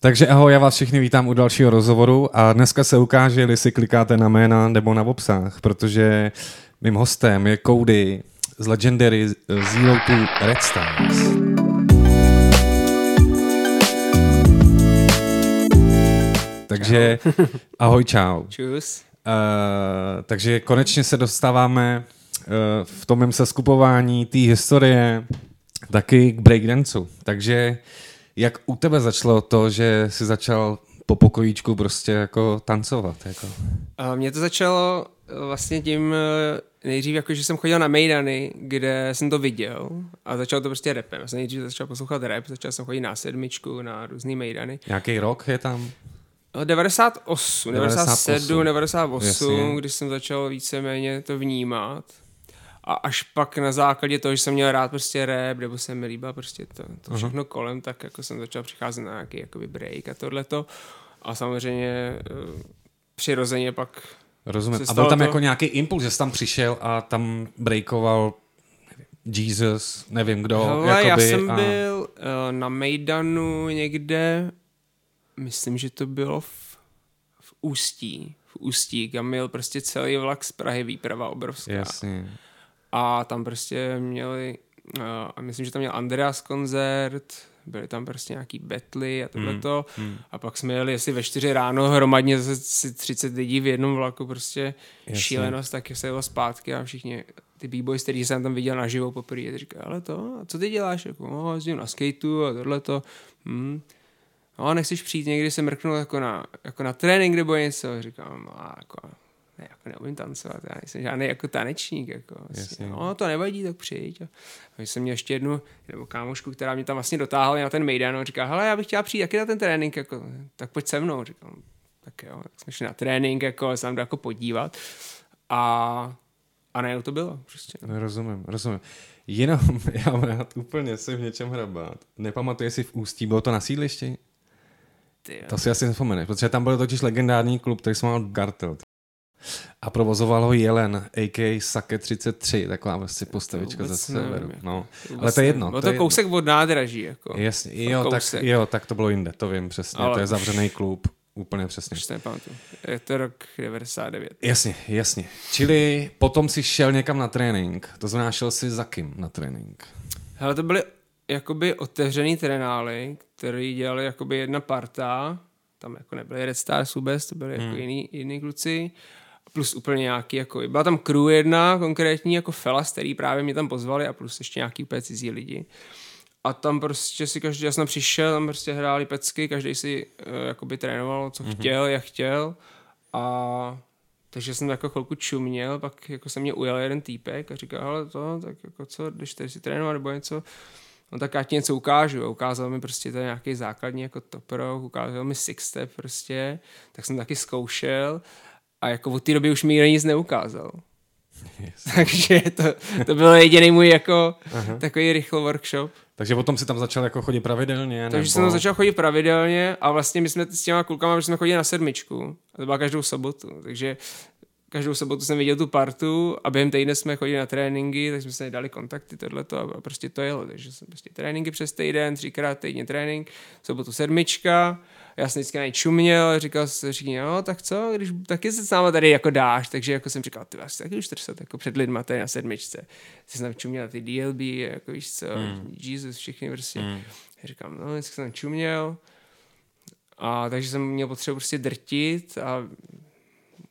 Takže ahoj, já vás všichni vítám u dalšího rozhovoru a dneska se ukáže, jestli klikáte na jména nebo na obsah, protože mým hostem je Coudy z Legendary Zloupu Red Stars. Takže ahoj, čau. Čus. Takže konečně se dostáváme v tom mém seskupování té historie taky k breakdanceu. Takže jak u tebe začalo to, že jsi začal po pokojíčku prostě jako tancovat? Jako? A mně to začalo vlastně tím nejdřív, jako, že jsem chodil na Mejdany, kde jsem to viděl a začal to prostě rapem. Já jsem nejdřív začal poslouchat rap, začal jsem chodit na sedmičku, na různý Mejdany. Nějaký rok je tam? 97, 98, jasně. Když jsem začal víceméně to vnímat. A až pak na základě toho, že jsem měl rád prostě rap, nebo se mi líbá prostě to všechno kolem, tak jako jsem začal přicházet na nějaký jakoby break a tohleto. A samozřejmě přirozeně pak... Rozumím. A byl tam jako nějaký impuls, že jsi tam přišel a tam breakoval Jesus, nevím kdo. Hele, jakoby, já jsem byl na Mejdanu někde, myslím, že to bylo v Ústí. V Ústí, kam měl prostě celý vlak z Prahy, výprava obrovská. Jasně. A tam prostě měli, myslím, že tam měl Andreas koncert, byly tam prostě nějaký betly a tohleto. A pak jsme jeli asi ve 4 ráno hromadně zase 30 lidí v jednom vlaku, prostě jasně. Šílenost, tak se jelo zpátky a všichni ty b-boys, který jsem tam viděl naživo poprvé, říkali, ale to, a co ty děláš? Jako, jezdím na skateu a tohleto. No, nechceš přijít, někdy se mrknul jako na trénink nebo něco, říkám, jako neumím tancovat, já nejsem žádný jako tanečník, jako vlastně. No, to nevadí, tak přijď. A jsem měl ještě jednu nebo kámošku, která mě tam vlastně dotáhla na ten Mejdan a říká, hele, já bych chtěla přijít taky na ten trénink, jako, tak pojď se mnou, říkám, tak jo, tak jsme šli na trénink, jako, se nám jako podívat a ne, to bylo, prostě. No, rozumím. Jenom já mám rád úplně se v něčem hrabat. Nepamatuji si v Ústí, bylo to na sídlišti? To si asi nepomeneš, protože tam byl totiž legendární klub, který se jmenoval Gartel. A provozoval ho Jelen, a.k.a. Sake 33, taková vlastně postavička ze severu. No. Ale to je jedno. Bylo to kousek od nádraží. Jako. Jasně, tak to bylo jinde, to vím přesně. Ale to je zavřený klub, úplně přesně. Už to nepamatuju. Je to rok 99. Jasně. Čili potom si šel někam na trénink, to znamená, šel si za kým na trénink? Hele, to byly jakoby otevřený trenály, který dělali jakoby jedna parta, tam jako nebyly Red Stars vůbec, to byly jako jiný kluci, plus úplně nějaký, jako, byla tam crew jedna konkrétní, jako Felas, který právě mě tam pozvali a plus ještě nějaký úplně cizí lidi. A tam prostě si každý jasno přišel, tam prostě hráli pecky, každý si jakoby trénoval, co chtěl, jak chtěl a... Takže jsem jako chvilku čuměl, pak jako se mě ujel jeden týpek a říkal, hele to, tak jako co, když tady si trénovat nebo něco, no tak já ti něco ukážu. A ukázal mi prostě tady nějaký základní jako top rock, ukázal mi six step prostě, tak jsem taky zkoušel a jako od té doby už mi nic neukázal. Yes. Takže to byl jediný můj jako takový rychlý workshop. Takže potom si tam začal jako chodit pravidelně? Takže nebo... jsem tam začal chodit pravidelně a vlastně my jsme s těma klukama, že jsme chodili na sedmičku a to byla každou sobotu, takže každou sobotu jsem viděl tu partu a během týdne jsme chodili na tréninky, tak jsme se dali kontakty tohleto a prostě to jelo, takže jsem prostě tréninky přes týden, 3x týdně trénink, sobotu sedmička. Já jsem vždycky nejčuměl, říkal jsem všichni, no tak co, když taky se s náma tady jako dáš, takže jako jsem říkal, ty vás taky už trsat, jako před lidma tady na sedmičce. Jsi tam čuměl ty DLB, jako víš co, Jesus, všichni prostě. Říkám, no vždycky jsem čuměl a takže jsem měl potřebu prostě drtit a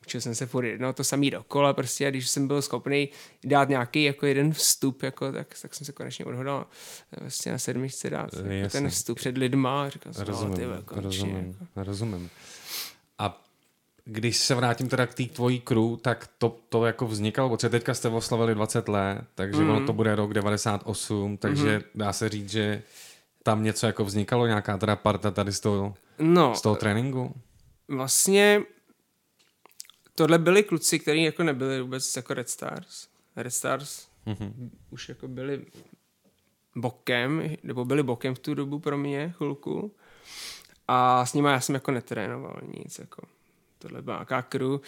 učil jsem se furt jedno, to samý dokola prostě a když jsem byl schopný dát nějaký jako jeden vstup, jako, tak jsem se konečně odhodal vlastně na sedmičce dát jako ten vstup před lidma a říkal jsem, rozumím. A když se vrátím teda k té tvojí crew, tak to jako vznikalo, protože teďka jste oslavili 20 let, takže ono to bude rok 98, takže dá se říct, že tam něco jako vznikalo, nějaká teda parta tady z toho tréninku? Vlastně tohle byli kluci, kteří jako nebyli vůbec jako Red Stars. Red Stars už jako byli bokem, nebo byli bokem v tu dobu pro mě chvilku. A s nimi já jsem jako netrénoval nic. Jako. Tohle byla nějaká crew.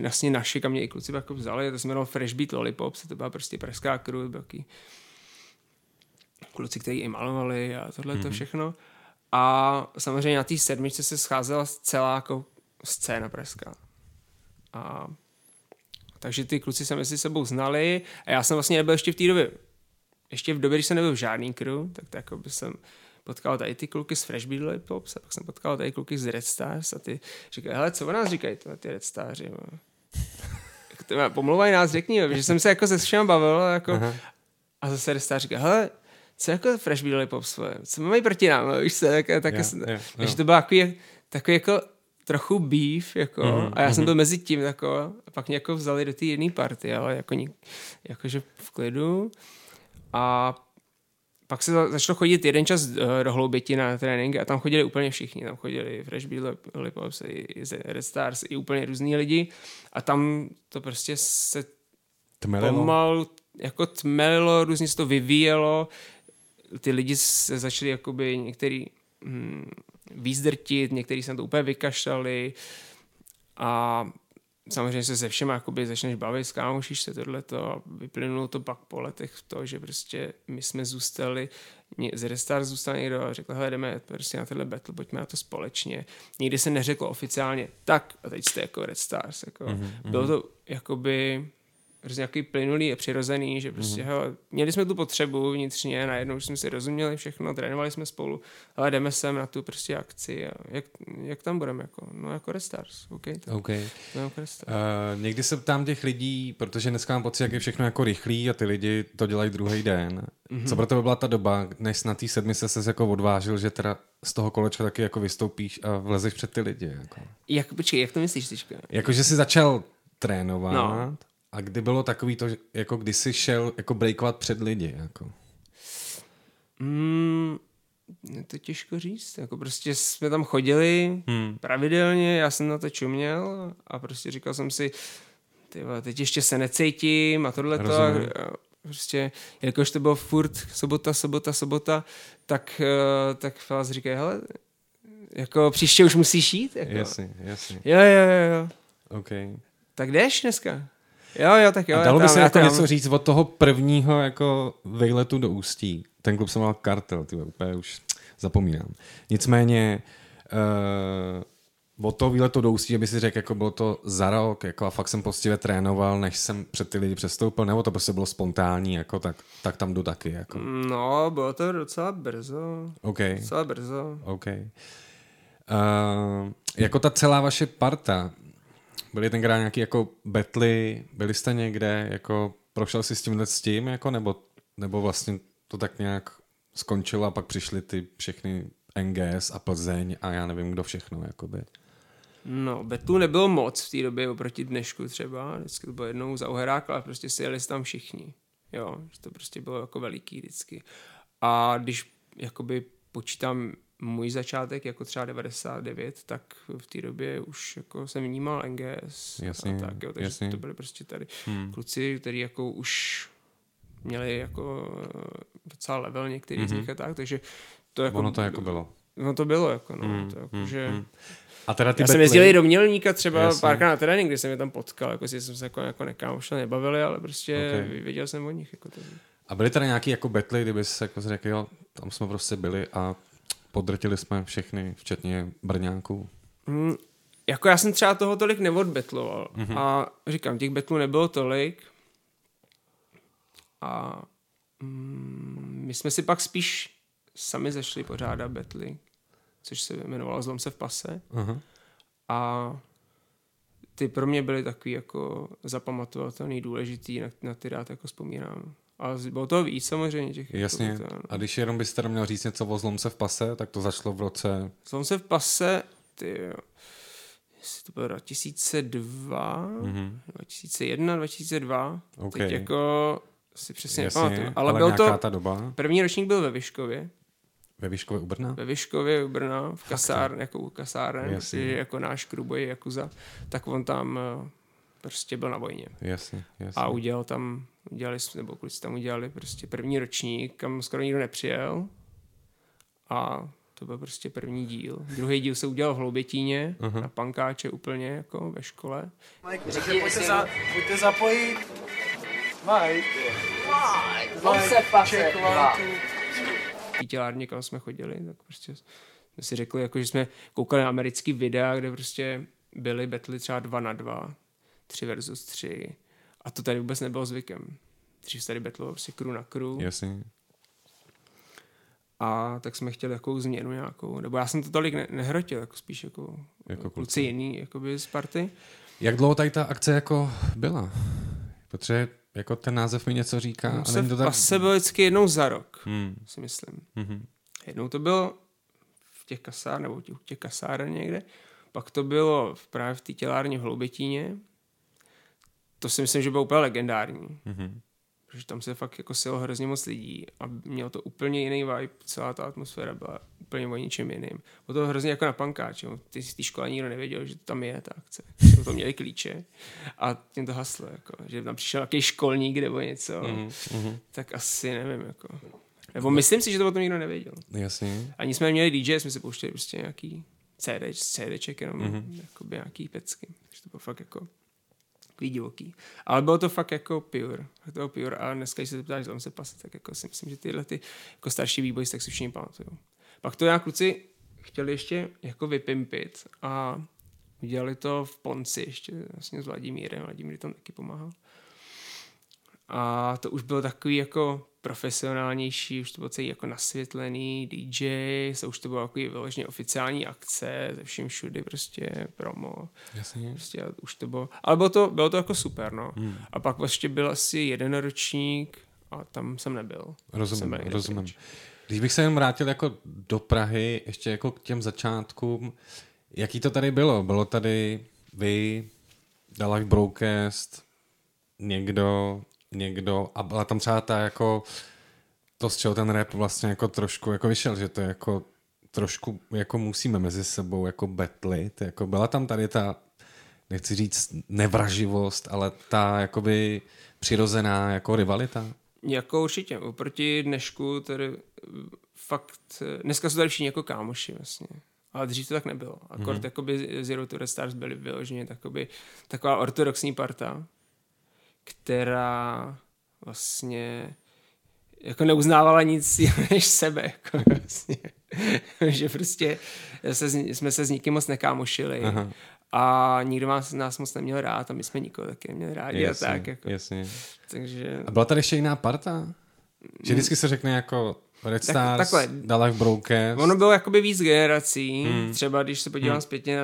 Vlastně naši, kam mě i kluci jako vzali. To se jmenovalo Fresh Beat Lollipop. To byla prostě pražská crew. kluci, kteří jim malovali a tohle to všechno. A samozřejmě na té sedmičce se scházela celá jako scéna pražská. A takže ty kluci se mezi sebou znali a já jsem vlastně nebyl ještě v té době. Ještě v době, když jsem nebyl v žádný crew, tak jako by jsem potkal tady ty kluky z Fresh Beat Lollipop a pak jsem potkal tady kluky z Red Stars a ty říkají, hele, co o nás říkají ty Red Staři? Pomluvají nás, řekni, že jsem se jako se všem bavil jako, a zase Red Star říkají, hele, co jako Fresh Beat Lollipop svoje? Co mají proti nám? Víš se, takže to bylo takový jako trochu beef, jako, a já jsem byl mezi tím, jako, a pak mě jako vzali do té jedné party, ale jako, jakože v klidu. A pak se začalo chodit jeden čas do Hloubětína na tréninky a tam chodili úplně všichni, tam chodili Fresh Beat Lollipops i Red Stars, i úplně různý lidi a tam to prostě se pomalu jako tmelilo, různě se to vyvíjelo, ty lidi se začali jakoby některý výzdrtit, některý se na to úplně vykašlali a samozřejmě se všema jakoby začneš bavit, skámošíš se tohleto a vyplynulo to pak po letech to, že prostě my jsme zůstali, z Red Stars zůstal někdo a řekl, hele, jdeme prostě na tenhle battle, pojďme na to společně. Nikdy se neřeklo oficiálně, tak a teď jste jako Red Stars. Jako. Bylo to jakoby nějaký plynulý a přirozený, že prostě hele, měli jsme tu potřebu vnitřně, najednou jsme si rozuměli všechno, trénovali jsme spolu, ale jdeme sem na tu prostě akci a jak tam budeme jako? No jako Red Stars, okay. No, jako Red Stars. Někdy se ptám těch lidí, protože dneska mám pocit, jak je všechno jako rychlý a ty lidi to dělají druhý den. Co pro tebe byla ta doba, než na té sedmice ses jako odvážil, že teda z toho kolečka taky jako vystoupíš a vlezeš před ty lidi? Jako. Počkej, jak to myslíš, tyčka? Jako, že jsi začal trénovat. No. A kdy bylo takový to, jako kdy jsi šel jako breakovat před lidi? Jako? Je to těžko říct. Jako prostě jsme tam chodili pravidelně, já jsem na to čuměl a prostě říkal jsem si, teď ještě se necítím a tohleto. A prostě, jelikož to bylo furt sobota, tak Felas říkají, hele, jako příště už musíš jít. Jako. Jasně. Jo. Okay. Tak jdeš dneska? Jo, tak jo. A dalo by se jako něco říct od toho prvního jako vejletu do Ústí. Ten klub se jmenoval Gartel, úplně už zapomínám. Nicméně od toho výletu do Ústí, aby si řekl, jako bylo to za rok, jako a fakt jsem poctivě trénoval, než jsem před ty lidi přestoupil, nebo to prostě bylo spontánní, jako tak tam jdu taky. Jako. No, bylo to docela brzo. Okay. Jako ta celá vaše parta, byly tenkrát nějaký jako betly, byli jste někde, jako prošel jsi s tímhle s tím, jako, nebo vlastně to tak nějak skončilo a pak přišly ty všechny NGS a Plzeň a já nevím, kdo všechno, jakoby. No, betlů nebylo moc v té době oproti dnešku třeba, vždycky to bylo jednou za uherák, ale prostě si jeli tam všichni, jo, že to prostě bylo jako veliký vždycky. A když jakoby počítám můj začátek, jako třeba 99, tak v té době už jako jsem vnímal NGS. Jasně, a tak, jo, takže jasně. To byly prostě tady kluci, kteří jako už měli jako docela level některý z nich a tak, takže to jako... Ono to jako bylo. No to bylo jako, no. A teda já jsem jezdil do Mělníka třeba párkrát na trénink, kde jsem je tam potkal, jako si jsem se jako nekámošel, nebavili, ale prostě věděl jsem o nich. Jako a byly tady nějaký jako battle, kdyby se jako řekl, jo, tam jsme prostě byli a podrtili jsme všechny, včetně Brňáků. Jako já jsem třeba toho tolik neodbetloval. A říkám, těch betlů nebylo tolik. A my jsme si pak spíš sami zašli pořádat betly, což se jmenovalo Zlom se v pase. A ty pro mě byly takový jako zapamatovatelný, důležitý, na ty rád jako vzpomínám. A bylo toho víc samozřejmě těch. Jasně. To, a když jenom byste tam měl říct něco o Zlomce v pase, tak to začalo v roce... Zlomce v pase, jestli to bylo 2002, 2001, 2002. Okay. Teď jako si přesně nepamatuju. Ale byl to... Ta doba. První ročník byl ve Vyškově. Ve Vyškově u Brna? Ve Vyškově u Brna, v kasárně, jako u kasáren, jako náš kruboj Jakuza, tak on tam prostě byl na vojně. Jasně. A kluci tam udělali prostě první ročník, kam skoro nikdo nepřijel a to byl prostě první díl. Druhý díl se udělal v Hloubětíně, na pankáče úplně jako ve škole. Mike, pojďte zapojit. Mike. Mike. Mike. Mike. Mike. kytilárně, kam jsme chodili, tak prostě jsme si řekli, jako, že jsme koukali na americký videa, kde prostě byly betly třeba 2 na 2, 3 versus 3, a to tady vůbec nebylo zvykem. Dřív tady betlo prostě kru na kru. Jasně. A tak jsme chtěli takovou změnu nějakou, nebo já jsem to tolik nehrotil, jako spíš jako kluci jiný jakoby z party. Jak dlouho tady ta akce jako byla? Protože jako ten název mi něco říká. Zlom se v pase byl vždycky jednou za rok, si myslím. Mm-hmm. Jednou to bylo v těch kasár, nebo v těch kasáren někde, pak to bylo právě v té tělárně v Hloubětíně. To si myslím, že bylo úplně legendární. Mm-hmm. Protože tam se fakt jako silo hrozně moc lidí a mělo to úplně jiný vibe, celá ta atmosféra byla úplně o ničem jiným. Bylo to hrozně jako na pankáč, ty z té školy nikdo nevěděl, že to tam je ta akce. To měli klíče a tím to haslo, jako, že tam přišel nějaký školník nebo něco, tak asi nevím, jako. Nebo myslím si, že to o tom nikdo nevěděl. Jasně. Ani jsme neměli DJ, jsme si pouštěli prostě nějaký CDček, jenom jakoby nějaký pecky, takže to bylo fakt jako takový divoký. Ale bylo to fakt jako pure. A dneska, když se ptáš, Zlom se v pase, tak jako si myslím, že tyhle ty jako starší b-boys, tak si všichni pamatují. Pak to nějak kluci chtěli ještě jako vypimpit a udělali to v Ponci ještě vlastně s Vladimírem. Vladimír tam taky pomáhal. A to už bylo takový jako profesionálnější, už to bylo celý jako nasvětlený DJ, to už to bylo takový vyloženě oficiální akce, ze vším všudy prostě promo. Jasně. Prostě už to bylo, ale bylo to jako super, no. A pak vlastně byl asi jeden ročník a tam jsem nebyl. Rozumím. Když bych se jen vrátil jako do Prahy, ještě jako k těm začátkům, jaký to tady bylo? Bylo tady vy, Dalach Broadcast, někdo a byla tam třeba ta jako to, z čeho ten rap vlastně jako trošku jako vyšel, že to jako trošku jako musíme mezi sebou jako betlit, jako byla tam tady ta, nechci říct nevraživost, ale ta jakoby přirozená jako rivalita. Jako určitě, oproti dnešku tady fakt, dneska jsou tady všichni jako kámoši vlastně. Ale dřív to tak nebylo. Akord jakoby Zero to Red Stars byli vyloženě taková ortodoxní parta, která vlastně jako neuznávala nic než sebe. Jako vlastně. Že prostě jsme se s nikým moc nekámošili. Aha. A nikdo nás moc neměl rád a my jsme nikoho taky neměli rádi. Jasně, a tak, jako. Jasně. Takže... A byla tady ještě jiná parta? Že vždycky se řekne jako Red Stars, Dalach Broadcast. Ono bylo jakoby víc generací. Třeba když se podívám zpětně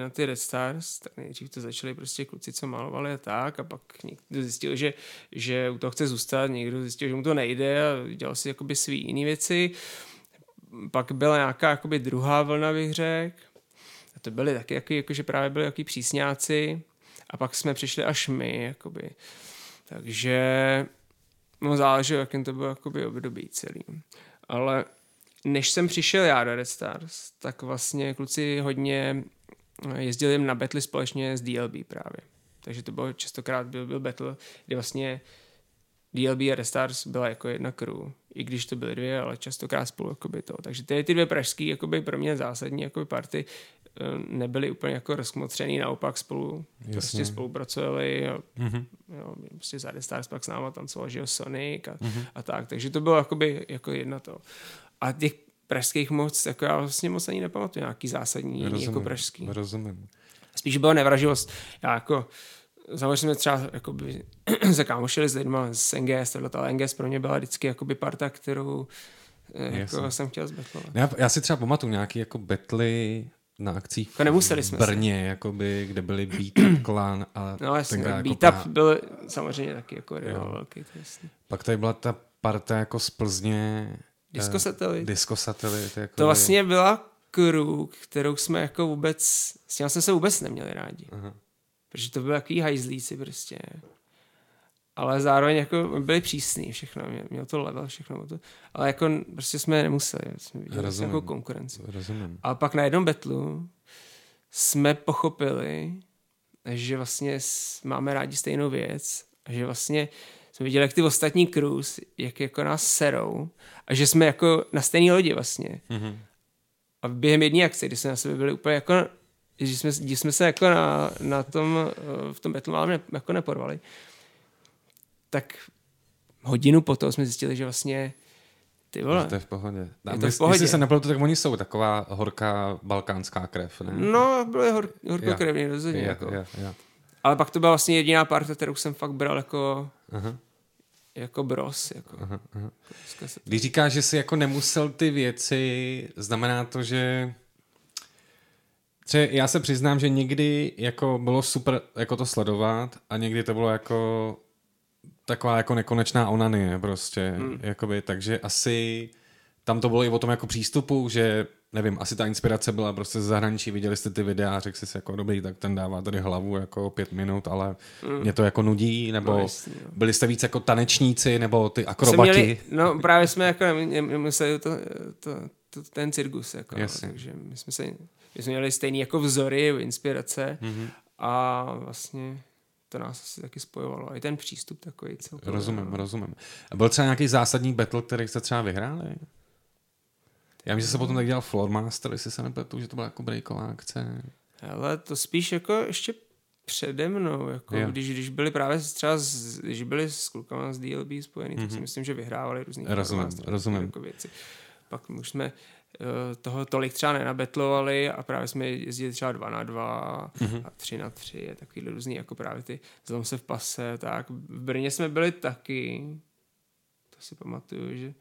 na ty Red Stars, tak nejdřív to začali prostě kluci, co malovali a tak. A pak někdo zjistil, že u toho chce zůstat, někdo zjistil, že mu to nejde a dělal si jakoby svý jiný věci. Pak byla nějaká jakoby druhá vlna, bych řekl. A to byly taky, jakože právě byli jaký přísňáci. A pak jsme přišli až my, jakoby. Takže... No záleží, jakým to bylo jakoby období celý. Ale než jsem přišel já do Red Stars, tak vlastně kluci hodně jezdili na battle společně s DLB právě. Takže to bylo častokrát byl battle, kdy vlastně DLB a Red Stars byla jako jedna crew. I když to byly dvě, ale častokrát spolu jakoby to. Takže ty dvě pražský jakoby pro mě zásadní jakoby party nebyly úplně jako rozkmotřený, naopak spolu prostě spolupracovali a jo, prostě za The Stars pak s náma tancoval, že jo, Sonic a tak, takže to bylo jakoby jako jedna to. A těch pražských moc, jako já vlastně moc ani nepamatuju nějaký zásadní jako pražský. Rozumím. Spíš byla nevraživost. Já jako samozřejmě třeba jakoby zakámošili s lidma z NGS, tohle NGS pro mě byla vždycky jakoby parta, kterou jako jsem chtěl zbetlovat. Já si třeba pamatuju nějaký jako betly na akcích v Brně, jakoby, kde byli Beat-up Clan a no jasně, tak Beat-up jako byl samozřejmě taky jako velký, to jasný. Pak tady byla ta parta jako z Plzně. Disco Satellite. Jako to vlastně byla crew, kterou jsme jako vůbec, s tím jsme se vůbec neměli rádi. Aha. Protože to byly takový hajzlíci prostě. Ale zároveň jako byli přísný všechno, mělo to level všechno, ale jako prostě jsme nemuseli, jsme viděli nějakou konkurenci. A pak na jednom battlu jsme pochopili, že vlastně máme rádi stejnou věc, že vlastně jsme viděli, jak ty ostatní crews, jak jako nás serou a že jsme jako na stejný lodi vlastně. Mm-hmm. A během jedné akce, kdy jsme na sebe byli úplně jako, když jsme se jako v tom battlu máme jako neporvali, tak hodinu potom jsme zjistili, že vlastně Ty vole. To je v pohodě. Jestli se nepletu, tak oni jsou taková horká balkánská krev. Ne? No, byly horkokrevní, rozhodně. Jako. Ale pak to byla vlastně jediná parta, kterou jsem fakt bral jako... Aha. Jako bros. Jako. Aha. Když říkáš, že jsi jako nemusel ty věci, znamená to, že... Třeba já se přiznám, že někdy jako bylo super jako to sledovat a někdy to bylo jako... taková jako nekonečná onanie prostě, jakoby, takže asi tam to bylo i o tom jako přístupu, že nevím, asi ta inspirace byla prostě ze zahraničí, viděli jste ty videa a řekl jsi jako dobrý, tak ten dává tady hlavu jako 5 minut, ale mě to jako nudí, nebo no, jasný, byli jste víc jako tanečníci, nebo ty akrobati. Právě jsme jako nemuseli ten cirkus, jako, takže my jsme měli stejný jako vzory, inspirace a vlastně... to nás asi taky spojovalo. A i ten přístup takový celkově. Rozumím. A byl třeba nějaký zásadní battle, který jste třeba vyhráli? Já myslím, že se potom tak dělal Floormaster, jestli se nepletu, že to byla jako breaková akce. Hele, to spíš jako ještě přede mnou, jako když byli právě třeba, když byli s klukama z DLB spojený, tak si myslím, že vyhrávali různý Floormaster jako věci. Pak už jsme toho tolik třeba nenabetlovali a právě jsme jezdili třeba 2x2 a 3x3 a takovýhle různý jako právě ty Zlom se v pase, tak v Brně jsme byli taky, to si pamatuju, že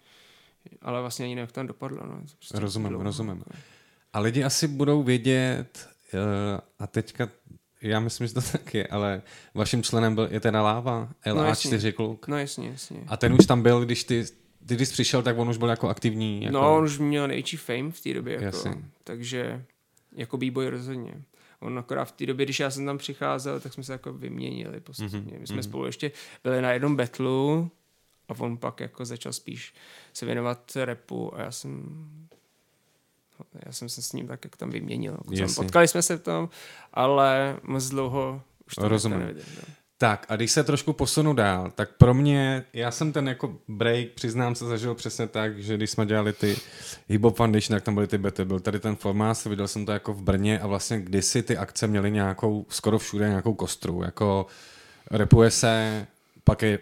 ale vlastně ani nějak tam dopadlo, no. Prostě rozumím. A lidi asi budou vědět a teďka já myslím, že to tak je, ale vaším členem je teda Lava, LA4 no, kluk. No jasně. A ten už tam byl, když přišel, tak on už byl jako aktivní. Jako... No, on už měl největší fame v té době. Jako, takže jako b-boy rozhodně. On akorát v té době, když já jsem tam přicházel, tak jsme se jako vyměnili postupně. My jsme spolu ještě byli na jednom battlu a on pak jako začal spíš se věnovat rapu a já jsem se s ním tak jak tam vyměnil. Potkali jsme se v tom, ale moc dlouho už to neviděl. Tak a když se trošku posunu dál, tak pro mě, já jsem ten jako break, přiznám se, zažil přesně tak, že když jsme dělali ty hip-hop foundation, tak tam byly ty bety, byl tady ten formát, viděl jsem to jako v Brně a vlastně kdysi ty akce měly nějakou, skoro všude nějakou kostru, jako rapuje se,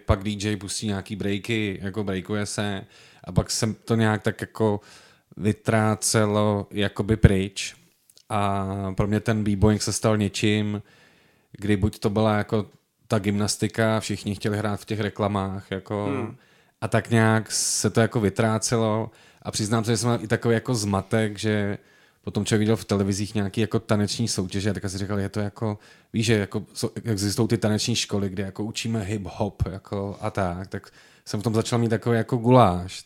pak DJ pustí nějaký breaky, jako breakuje se a pak se to nějak tak jako vytrácelo jakoby pryč a pro mě ten b-boying se stal něčím, kdy buď to byla jako ta gymnastika, všichni chtěli hrát v těch reklamách, jako a tak nějak se to jako vytrácelo a přiznám se, že jsem měl i takový jako zmatek, že potom člověk viděl v televizích nějaký jako taneční soutěže a tak si říkal, je to jako, víš, že jako existují ty taneční školy, kde jako učíme hip-hop jako a tak jsem v tom začal mít takový jako guláš.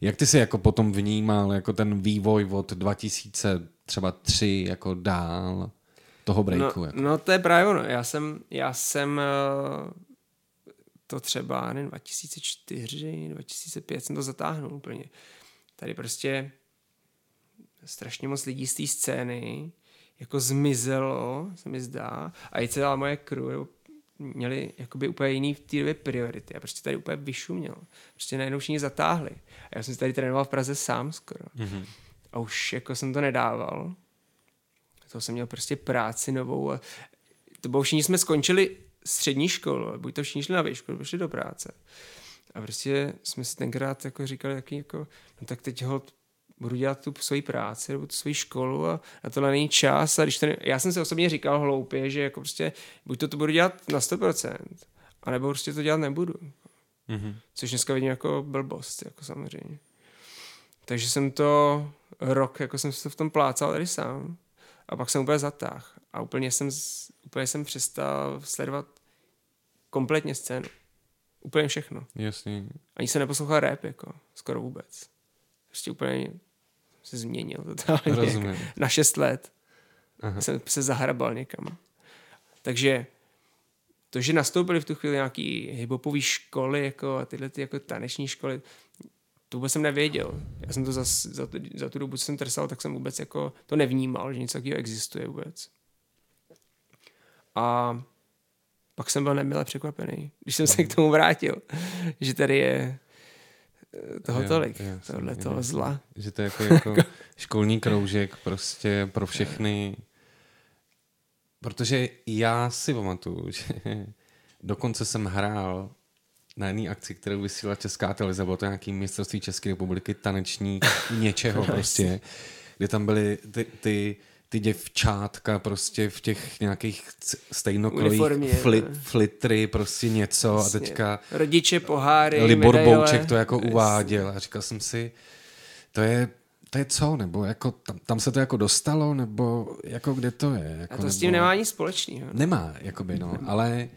Jak ty jsi jako potom vnímal jako ten vývoj od 2003 jako dál? Toho breaku. No, jako. No to je právě ono. Já jsem to třeba 2004, 2005 jsem to zatáhnul úplně. Tady prostě strašně moc lidí z té scény jako zmizelo, se mi zdá. A i celá moje crew měli jakoby úplně jiný v té době priority. A prostě tady úplně vyšumělo. Prostě najednou všichni zatáhli. A já jsem se tady trénoval v Praze sám skoro. A už jako jsem to nedával. To jsem měl prostě práci novou a to bylo, všichni jsme skončili střední školu, buď to všichni šli na výšku, nebo šli do práce. A prostě jsme si tenkrát jako říkali taky jako, no tak teď budu dělat tu svoji práci, nebo tu svoji školu a na tohle není čas. A když to ne... Já jsem se osobně říkal hloupě, že jako prostě buď to budu dělat na 100%, anebo prostě to dělat nebudu. Což dneska vidím jako blbost, jako samozřejmě. Takže jsem to rok, jako jsem se v tom plácal tady sám. A pak jsem úplně zatáhl. A úplně jsem přestal sledovat kompletně scénu. Úplně všechno. Jasně. Ani se neposlouchal rap, jako. Skoro vůbec. Prostě úplně se změnil totálně. Rozumím. Na 6 let. Aha. Jsem se zahrabal někam. Takže to, že nastoupili v tu chvíli nějaký hiphopové školy, jako a tyhle ty jako taneční školy, to vůbec jsem nevěděl. Já jsem to za tu dobu, co jsem trsal, tak jsem vůbec jako to nevnímal, že něco takového existuje vůbec. A pak jsem byl nemile překvapený, když jsem se k tomu vrátil, že tady je toho tolik, tohle zla. Že to je jako školní kroužek prostě pro všechny. Protože já si pamatuju, že dokonce jsem hrál na jedné akci, kterou vysílala Česká televize, bylo to nějaký mistrovství České republiky, taneční něčeho prostě, kde tam byly ty děvčátka prostě v těch nějakých stejnokolých flitry, prostě něco vlastně. A teďka rodiče, poháry, Libor medaile. Bouček to jako uváděl a říkal jsem si, to je co, nebo jako tam se to jako dostalo, nebo jako kde to je. Jako, a to s tím nemá nic společného. Nemá, jakoby, no, ale...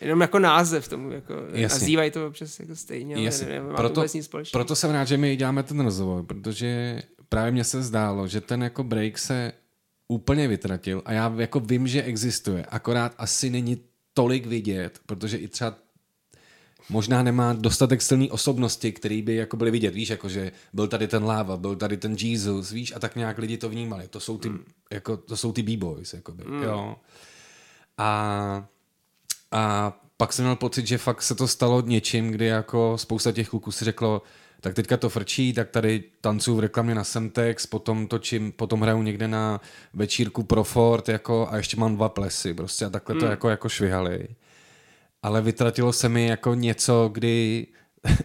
Jenom jako název tomu, jako nazývají to přes jako stejně, ale nemá to vůbec nic společného. Proto jsem rád, že my děláme ten rozhovor, protože právě mně se zdálo, že ten jako break se úplně vytratil a já jako vím, že existuje, akorát asi není tolik vidět, protože i třeba možná nemá dostatek silný osobnosti, který by jako byly vidět, víš, jakože byl tady ten Lava, byl tady ten Jesus, víš, a tak nějak lidi to vnímali. To jsou ty, jako, to jsou ty b-boys, jakoby, jo. A pak jsem měl pocit, že fakt se to stalo něčím, kdy jako spousta těch kluků si řeklo, tak teďka to frčí, tak tady tancuju v reklamě na Semtex, potom točím, potom hraju někde na večírku pro Ford, jako, a ještě mám 2 plesy, prostě, a takhle to jako švihali. Ale vytratilo se mi jako něco, kdy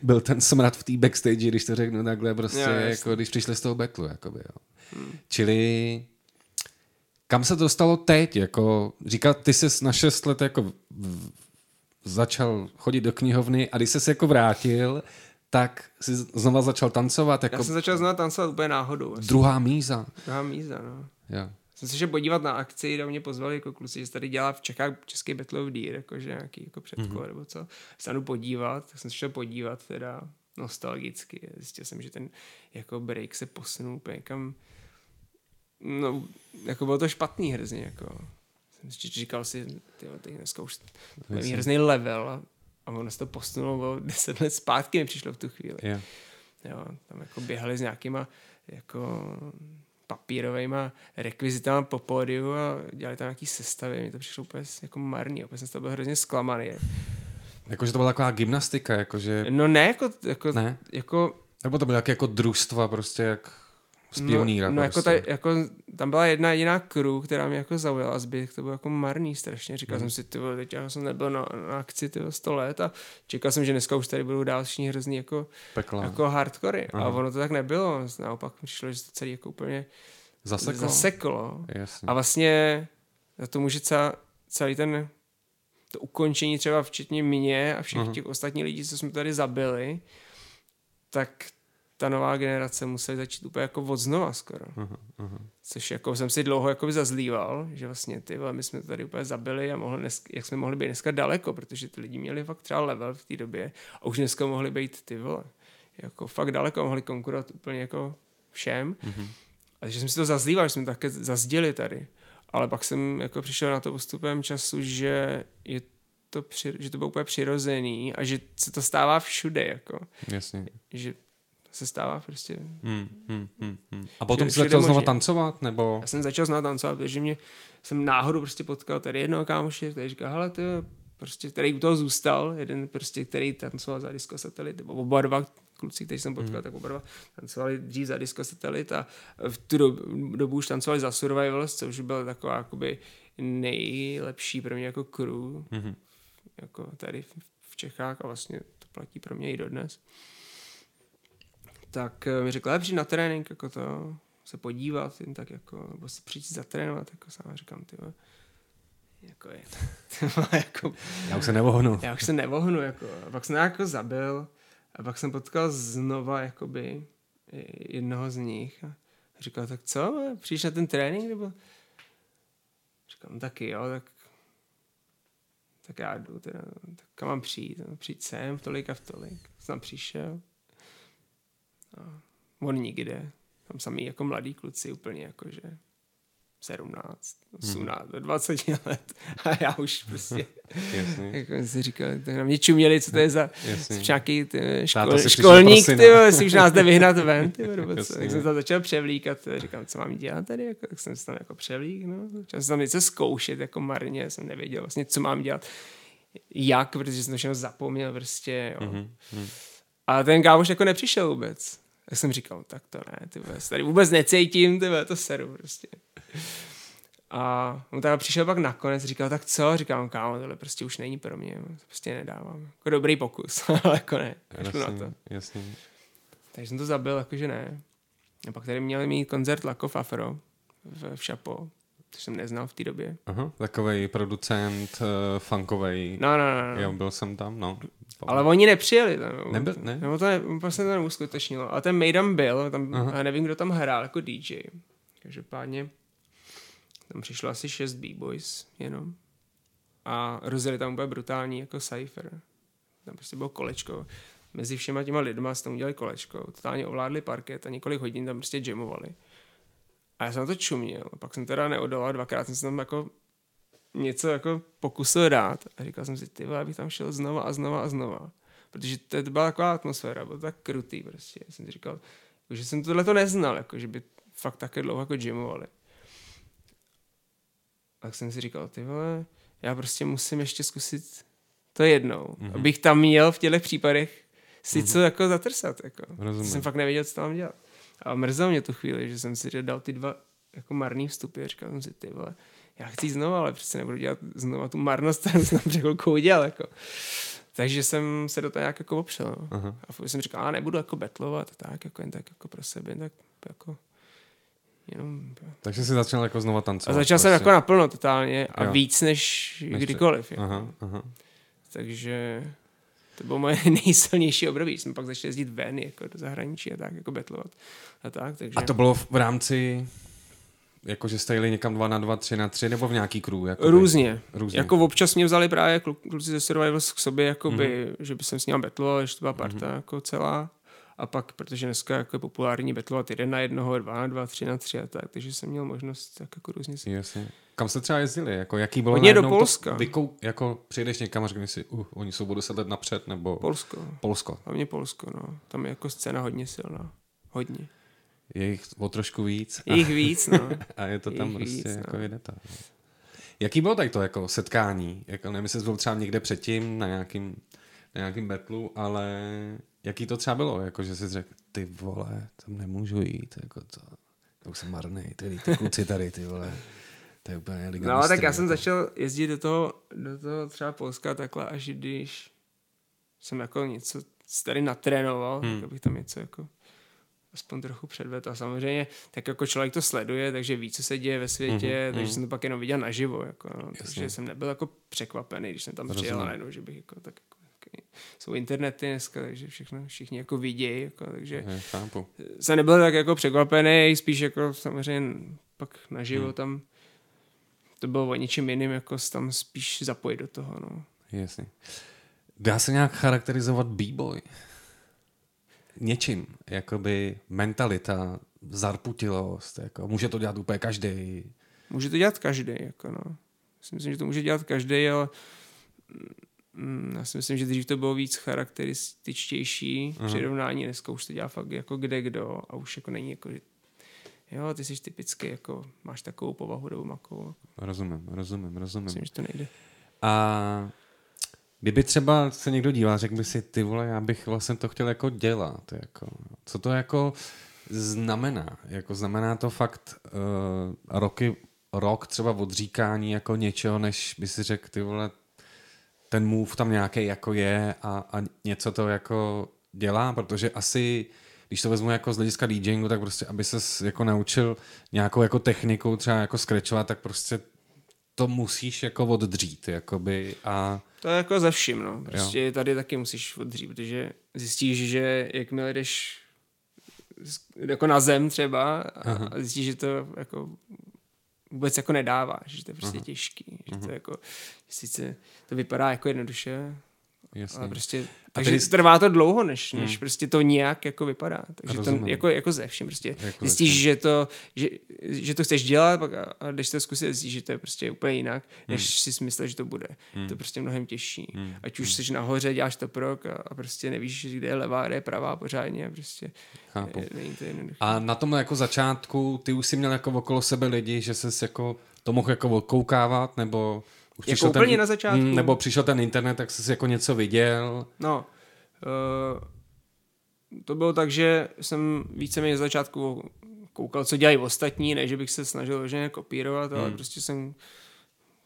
byl ten smrad v té backstage, když to řeknu takhle, prostě, jo, jako když přišli z toho battlu, jakoby, jo. Čili kam se to dostalo teď, jako říkat, ty ses na 6 let jako začal chodit do knihovny a když ses jako vrátil, tak jsi znova začal tancovat. Jako... Já jsem začal znova tancovat úplně náhodou. Vlastně. Druhá míza, no. Jo. Jsem se šel podívat na akci, do mě pozvali jako kluci, že se tady dělá v Čechách český Battle of Deer, jakože nějaký jako předko, nebo co. Stanu podívat, tak jsem se šel podívat teda nostalgicky. Zjistil jsem, že ten jako break se posunul úplně někam, no, jako bylo to špatný hrozně, jako. Jsem si říkal si, ty dneska už hrozný level a ono se to posunulo o 10 let zpátky, mi přišlo v tu chvíli. Yeah. Jo, tam jako běhali s nějakýma jako... papírovejma rekvizitama po pódiu a dělali tam nějaký sestavy. Mně to přišlo úplně jako marný. Úplně jsem z toho byl hrozně zklamaný. Jakože to byla taková gymnastika, jakože... No ne, ne? Jako... Nebo to byly jako družstva, prostě jak z pionýra. No prostě. Tam byla jedna jediná crew, která mě jako zaujala, zbytek to bylo jako marný strašně. Říkal jsem si, teď já jsem nebyl na akci 100 let a čekal jsem, že dneska už tady budou další hrozný jako hardcory. A ono to tak nebylo. Naopak mi šlo, že to celý jako úplně zaseklo. Jasně. A vlastně za to může celý ten to ukončení třeba včetně mě a všech těch ostatních lidí, co jsme tady zabili, tak ta nová generace musela začít úplně jako od znova skoro. Což jako jsem si dlouho jako zazlíval, že vlastně my jsme to tady úplně zabili a jak jsme mohli být dneska daleko, protože ty lidi měli fakt třeba level v té době a už dneska mohli být jako fakt daleko, mohli konkurovat úplně jako všem. A takže jsem si to zazlíval, že jsme to také zazděli tady. Ale pak jsem jako přišel na to postupem času, že že to bylo úplně přirozený a že se to stává všude. Jako. Jasně. Že se stává prostě. A potom jsi začal znovu tancovat? Nebo? Já jsem začal znovu tancovat, protože jsem náhodou prostě potkal tady jednoho kámoše, který říkal, hele, prostě, který u toho zůstal, jeden prostě, který tancoval za Disco Satellite, oba dva kluci, kteří jsem potkal, tak oba dva tancovali dřív za Disco Satellite a v tu dobu už tancovali za Survival, což byla taková jakoby nejlepší pro mě jako crew, jako tady v Čechách a vlastně to platí pro mě i dodnes. Tak mi řekla, přijď na trénink, jako to, se podívat, jen tak jako, nebo si přijít zatrénovat, jako sám říkám, Já už se nevohnu, jako. A pak jsem jako zabil a pak jsem potkal znova, jakoby, jednoho z nich a říkal, tak co, přijdeš na ten trénink, nebo? Říkám, taky jo, tak já jdu teda, tak kam mám přijít, přijít sem, v tolik, jsem přišel. No, on nikde. Tam samý jako mladí kluci úplně jakože 17, 18, 20 let. A já už prostě jako si říkal, tak na mě čuměli, co to je za nějaký školník, si už nás jde vyhnat ven. Tak jsem se začal převlíkat. Říkám, co mám dělat tady? Jako, tak jsem se tam jako převlík. No. Začal jsem tam něco zkoušet, jako marně. Jsem nevěděl vlastně, co mám dělat. Jak, protože jsem to všechno zapomněl prostě. Jo. A ten kámoš jako nepřišel vůbec. Tak jsem říkal, tak to ne, se tady vůbec necítím, to seru prostě. A on tam přišel pak nakonec, říkal, tak co? Říkám, kámo, tohle prostě už není pro mě, prostě nedávám. Jako dobrý pokus, ale jako ne. Jasný, na to. Jasný. Takže jsem to zabil, jakože ne. A pak tady měli mít koncert Lakof Afro v Šapo, což jsem neznal v té době. Aha, takovej producent, funkovej. No. Jo, byl jsem tam, no. Ale oni nepřijeli. Nebyl, ne? Nebo to vlastně to neuskutečnilo. Ale ten Mejdany byl, tam, nevím, kdo tam hrál jako DJ. Každopádně tam přišlo asi 6 b-boys jenom. A rozjeli tam úplně brutální jako cypher. Tam prostě bylo kolečko. Mezi všema těma lidma se tam udělali kolečko. Totálně ovládli parket a několik hodin tam prostě jamovali. A já jsem na to čuměl. Pak jsem teda neodolal, dvakrát jsem se tam jako něco jako pokusil dát. A říkal jsem si, ty vole, abych tam šel znova. Protože to byla taková atmosféra, bylo to tak krutý prostě. Já jsem si říkal, že jsem tohle to neznal, jako, že by fakt také dlouho jako jamovali. Tak jsem si říkal, ty vole, já prostě musím ještě zkusit to jednou. Mm-hmm. Abych tam měl v těchto případech si co jako zatrsat. Jako. Jsem fakt nevěděl, co tam dělat. A mrzelo mě tu chvíli, že jsem si dal ty dva jako marný vstupy a říkal jsem si, ty vole, já chci znovu, ale přece nebudu dělat znovu tu marnost, kterou jsem tam před chvilkou udělal. Jako. Takže jsem se do toho nějak jako opřel. No. Uh-huh. A jsem říkal, nebudu jako betlovat, tak, jako jen tak jako pro sebe, jen tak jako... Jenom... Takže jsi začal jako znova tancovat. A začal jsem jako naplno totálně a jo. Víc než kdykoliv. Aha. Takže to bylo moje nejsilnější období. Jsme pak začali jezdit ven jako do zahraničí a tak, jako betlovat. A, tak, takže... a to bylo v rámci, jako že jste jeli někam 2 na 2, 3 na 3, nebo v nějaký crew? Jakoby? Různě. Jako občas mě vzali právě kluci ze Survival k sobě, jakoby, že by jsem s ním betloval, že to byla parta jako celá. A pak, protože dneska jako je populární betlovat 1 na 1, 2 na 2, 3 na 3 a tak, takže jsem měl možnost tak jako různě si... Jasně. Kam jste třeba jezdili? Jako, jaký bylo hodně do Polska. Jako přijdeš někam a řekneš si, oni jsou budou 10 let napřed, nebo... Polsko. Hlavně Polsko, no. Tam je jako scéna hodně silná. Hodně. Je jich o trošku víc. Je jich víc. A je to tam prostě víc, jako jedeta. No. Jaký bylo tak to jako setkání? Jako, nevím, jestli jsi byl třeba někde předtím na nějakým betlu, ale... Jaký to třeba bylo, jako, že jsi řekl, ty vole, tam nemůžu jít, jako to už jsem marný, ty kluci tady, ty vole, to je úplně liga. No, tak já jsem začal jezdit do toho třeba Polska takhle, až když jsem jako něco tady natrénoval, tak abych tam něco jako aspoň trochu předvedl. A samozřejmě, tak jako člověk to sleduje, takže ví, co se děje ve světě, takže jsem to pak jenom viděl naživo, jako, no, takže jsem nebyl jako překvapený, když jsem tam přijel a najednou, že bych jako tak... Jsou internety dneska, takže všichni jako vidějí, jako, takže jsem nebyl tak jako překvapený, spíš jako samozřejmě pak naživo tam to bylo o něčem jiným, jako tam spíš zapojit do toho, no. Jasně. Dá se nějak charakterizovat b-boy? Něčím, jakoby mentalita, zarputilost, jako může to dělat úplně každý. Může to dělat každý, jako no. Myslím, že to může dělat každý, ale já si myslím, že dřív to bylo víc charakterističtější přirovnání. Dneska už to dělá fakt jako kde kdo a už jako není jako, že jo, ty jsi typicky jako máš takovou povahu nebo makovou. Rozumím. Myslím, že to nejde. A kdyby třeba se někdo díval, řekl by si, ty vole, já bych vlastně to chtěl jako dělat. Jako, co to jako znamená? Jako znamená to fakt rok třeba odříkání jako něčeho, než by si řekl, ty vole, ten move tam nějaký jako je a něco to jako dělá, protože asi, když to vezmu jako z hlediska DJingu, tak prostě, aby ses jako naučil nějakou jako techniku třeba jako scratchovat, tak prostě to musíš jako oddřít, jakoby a... To je jako ze vším, no. Prostě jo. Tady taky musíš oddřít, protože zjistíš, že jakmile jdeš jako na zem třeba a zjistíš, že to jako... vůbec jako nedává, že to je prostě těžký, že to jako, sice to vypadá jako jednoduše, jasně. Ale prostě, takže tady... trvá to dlouho, než prostě to nějak jako vypadá, takže to jako ze všem prostě, jako zjistíš, že to chceš dělat, pak a když to zkusit, zjistíš, že to je prostě úplně jinak, než si myslel, že to bude, je to prostě mnohem těžší, ať už jsi nahoře, děláš to prok a prostě nevíš, kde je levá, kde je pravá pořádně, prostě. Chápu. A na tom jako začátku ty už jsi měl jako okolo sebe lidi, že ses jako to mohl jako okoukávat, nebo už jako úplně ten, na začátku. Nebo přišel ten internet, tak jsi jako něco viděl. No, to bylo tak, že jsem víceméně na začátku koukal, co dělají ostatní, ne, že bych se snažil většině kopírovat, ale prostě jsem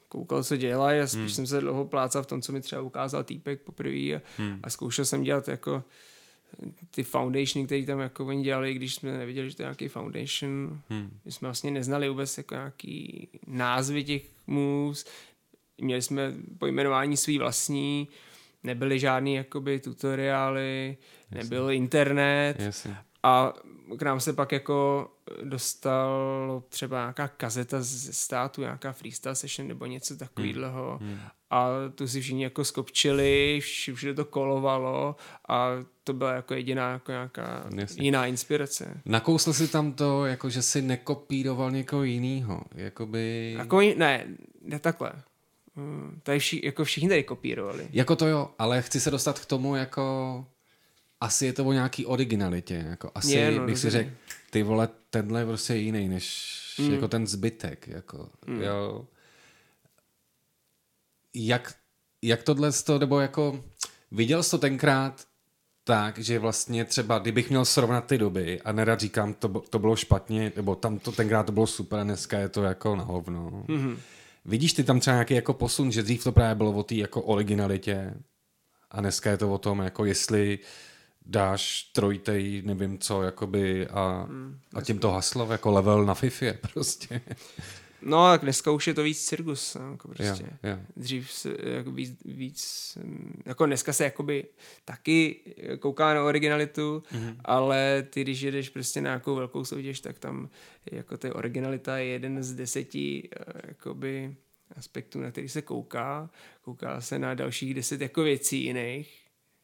koukal, co dělají a spíš jsem se dlouho plácal v tom, co mi třeba ukázal týpek poprvé a zkoušel jsem dělat jako ty foundationy, které tam jako oni dělali, když jsme nevěděli, že to je nějaký foundation. My jsme vlastně neznali vůbec jako nějaký názvy těch moves, měli jsme pojmenování svý vlastní, nebyly žádný jakoby tutoriály, nebyl internet a k nám se pak jako dostalo třeba nějaká kazeta ze státu, nějaká freestyle session nebo něco takového a tu si všichni jako skopčili, všude to kolovalo a to byla jako jediná jako nějaká jiná inspirace. Nakousl si tam to, jako že si nekopíroval někoho jinýho, jakoby... Ne, takhle. Tady všichni tady kopírovali. Jako to jo, ale chci se dostat k tomu, jako asi je to o nějaký originalitě, jako asi bych si řekl, ty vole, tenhle je prostě jiný než jako ten zbytek, jako jo. Jak tohle to, nebo jako viděl jsi to tenkrát tak, že vlastně třeba, kdybych měl srovnat ty doby a nerad říkám, to bylo špatně, nebo tam to tenkrát to bylo super, dneska je to jako na hovno. Vidíš ty tam třeba nějaký jako posun, že dřív to právě bylo o té jako originalitě a dneska je to o tom, jako jestli dáš trojtej, nevím co, jakoby a tím to haslo, jako level na Fifě prostě. No, tak dneska už je to víc cirkus, jako prostě. Yeah. Dřív se, jako víc, jako dneska se jakoby taky kouká na originalitu, ale ty, když jedeš prostě na nějakou velkou soutěž, tak tam jako ta originalita je jeden z 10 jakoby aspektů, na který se kouká. Kouká se na dalších 10 jako věcí jiných.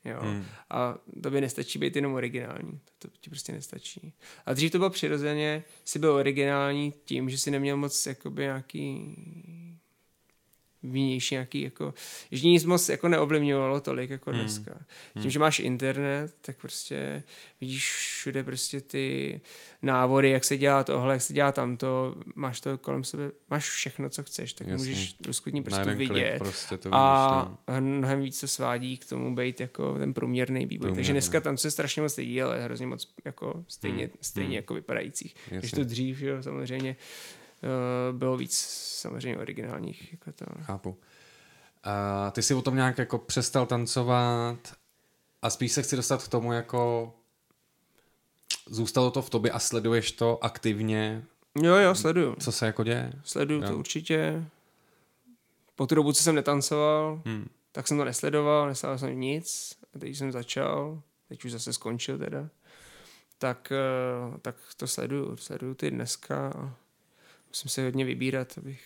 Jo. A tobě nestačí být jenom originální. To ti prostě nestačí. A dřív to bylo přirozeně, jsi byl originální tím, že jsi neměl moc jakoby nějaký vnější nějaký jako, že nic moc jako neovlivňovalo tolik jako dneska. Tím, že máš internet, tak prostě vidíš všude prostě ty návody, jak se dělá tohle, jak se dělá tamto, máš to kolem sebe, máš všechno, co chceš, tak můžeš luskutní prstu vidět prostě to a mnohem víc to svádí k tomu být jako ten průměrný b-boy. Takže dneska tam se strašně moc lidí, ale hrozně moc jako stejně jako vypadajících. Když to dřív, jo, samozřejmě bylo víc samozřejmě originálních. Jako to. Chápu. A ty jsi o tom nějak jako přestal tancovat a spíš se chci dostat k tomu, jako zůstalo to v tobě a sleduješ to aktivně? Jo, sleduju. Co se jako děje? Sleduju to určitě. Po tu dobu, co jsem netancoval, tak jsem to nesledoval, nesledoval jsem nic. A teď jsem začal, teď už zase skončil teda. Tak to sleduju ty dneska. Musím se hodně vybírat, aby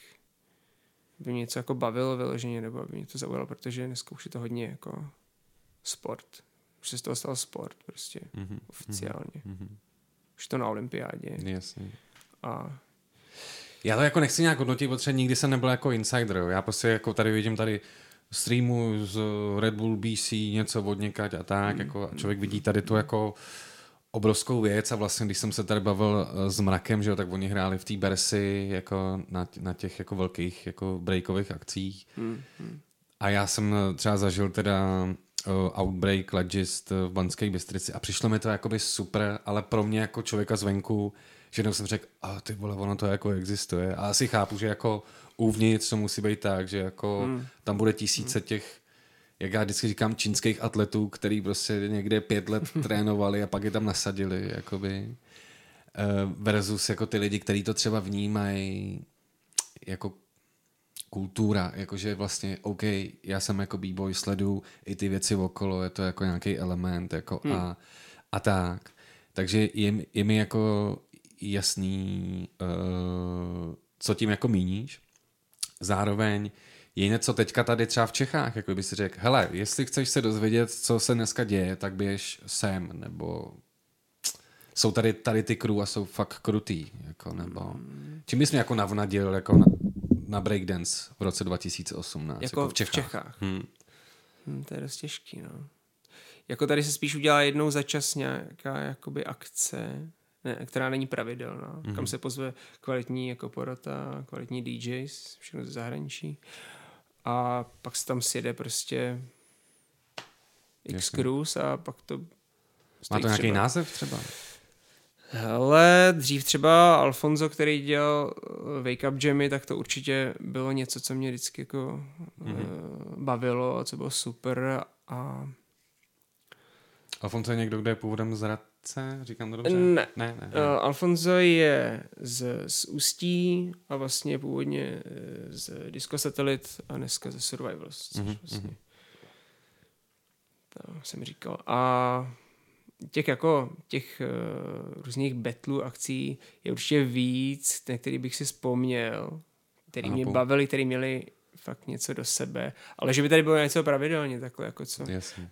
mě něco jako bavilo vyloženě, nebo aby mě to zaujalo, protože dneska už je to hodně jako sport. Už se z toho stal sport prostě, oficiálně. Už to na olympiádě. Jasně. A... Já to jako nechci nějak hodnotit, protože nikdy jsem nebyl jako insider. Já prostě jako tady vidím tady streamu z Red Bull BC, něco od někať a tak. Jako, a člověk vidí tady to jako... obrovskou věc a vlastně, když jsem se tady bavil s Mrakem, že jo, tak oni hráli v té Bersi jako na těch jako velkých jako breakových akcích. A já jsem třeba zažil teda Outbreak Legist v Banské Bystrici a přišlo mi to jakoby super, ale pro mě jako člověka zvenku, že jenom jsem řekl, ty vole, ono to jako existuje. A asi chápu, že jako uvnitř to musí být tak, že jako tam bude tisíce těch, jak já vždycky říkám, čínských atletů, který prostě někde 5 let trénovali a pak je tam nasadili, jakoby. Versus jako ty lidi, kteří to třeba vnímají jako kultura, jakože vlastně, OK, já jsem jako b-boy, sleduju i ty věci okolo, je to jako nějaký element, jako a tak. Takže je mi jako jasný, co tím jako míníš. Zároveň je něco teďka tady třeba v Čechách, jak by si řekl, hele, jestli chceš se dozvědět, co se dneska děje, tak běž sem, nebo jsou tady ty crew a jsou fakt krutý, jako, nebo čím bys mě jako navnadil jako na breakdance v roce 2018, jako v Čechách? To je dost těžký, no. Jako tady se spíš udělá jednou za čas nějaká jakoby akce, která není pravidelná, kam se pozve kvalitní jako porota, kvalitní DJs, všechno ze zahraničí. A pak se tam sjede prostě X-Cruise a pak to... Má to nějaký název třeba? Hele, dřív třeba Alfonso, který dělal Wake Up Jammy, tak to určitě bylo něco, co mě vždycky jako bavilo a co bylo super. A Alfonso je někdo, kdo je původem z Hradce? Říkám to dobře? Ne. Alfonso je z Ústí a vlastně původně z Disco Satellite a dneska ze Survival. Vlastně. To jsem říkal. A těch různých battlů, akcí je určitě víc, na který bych si vzpomněl, který mě bavili, který měli fakt něco do sebe, ale že by tady bylo něco pravidelně takhle, jako co. Jasně.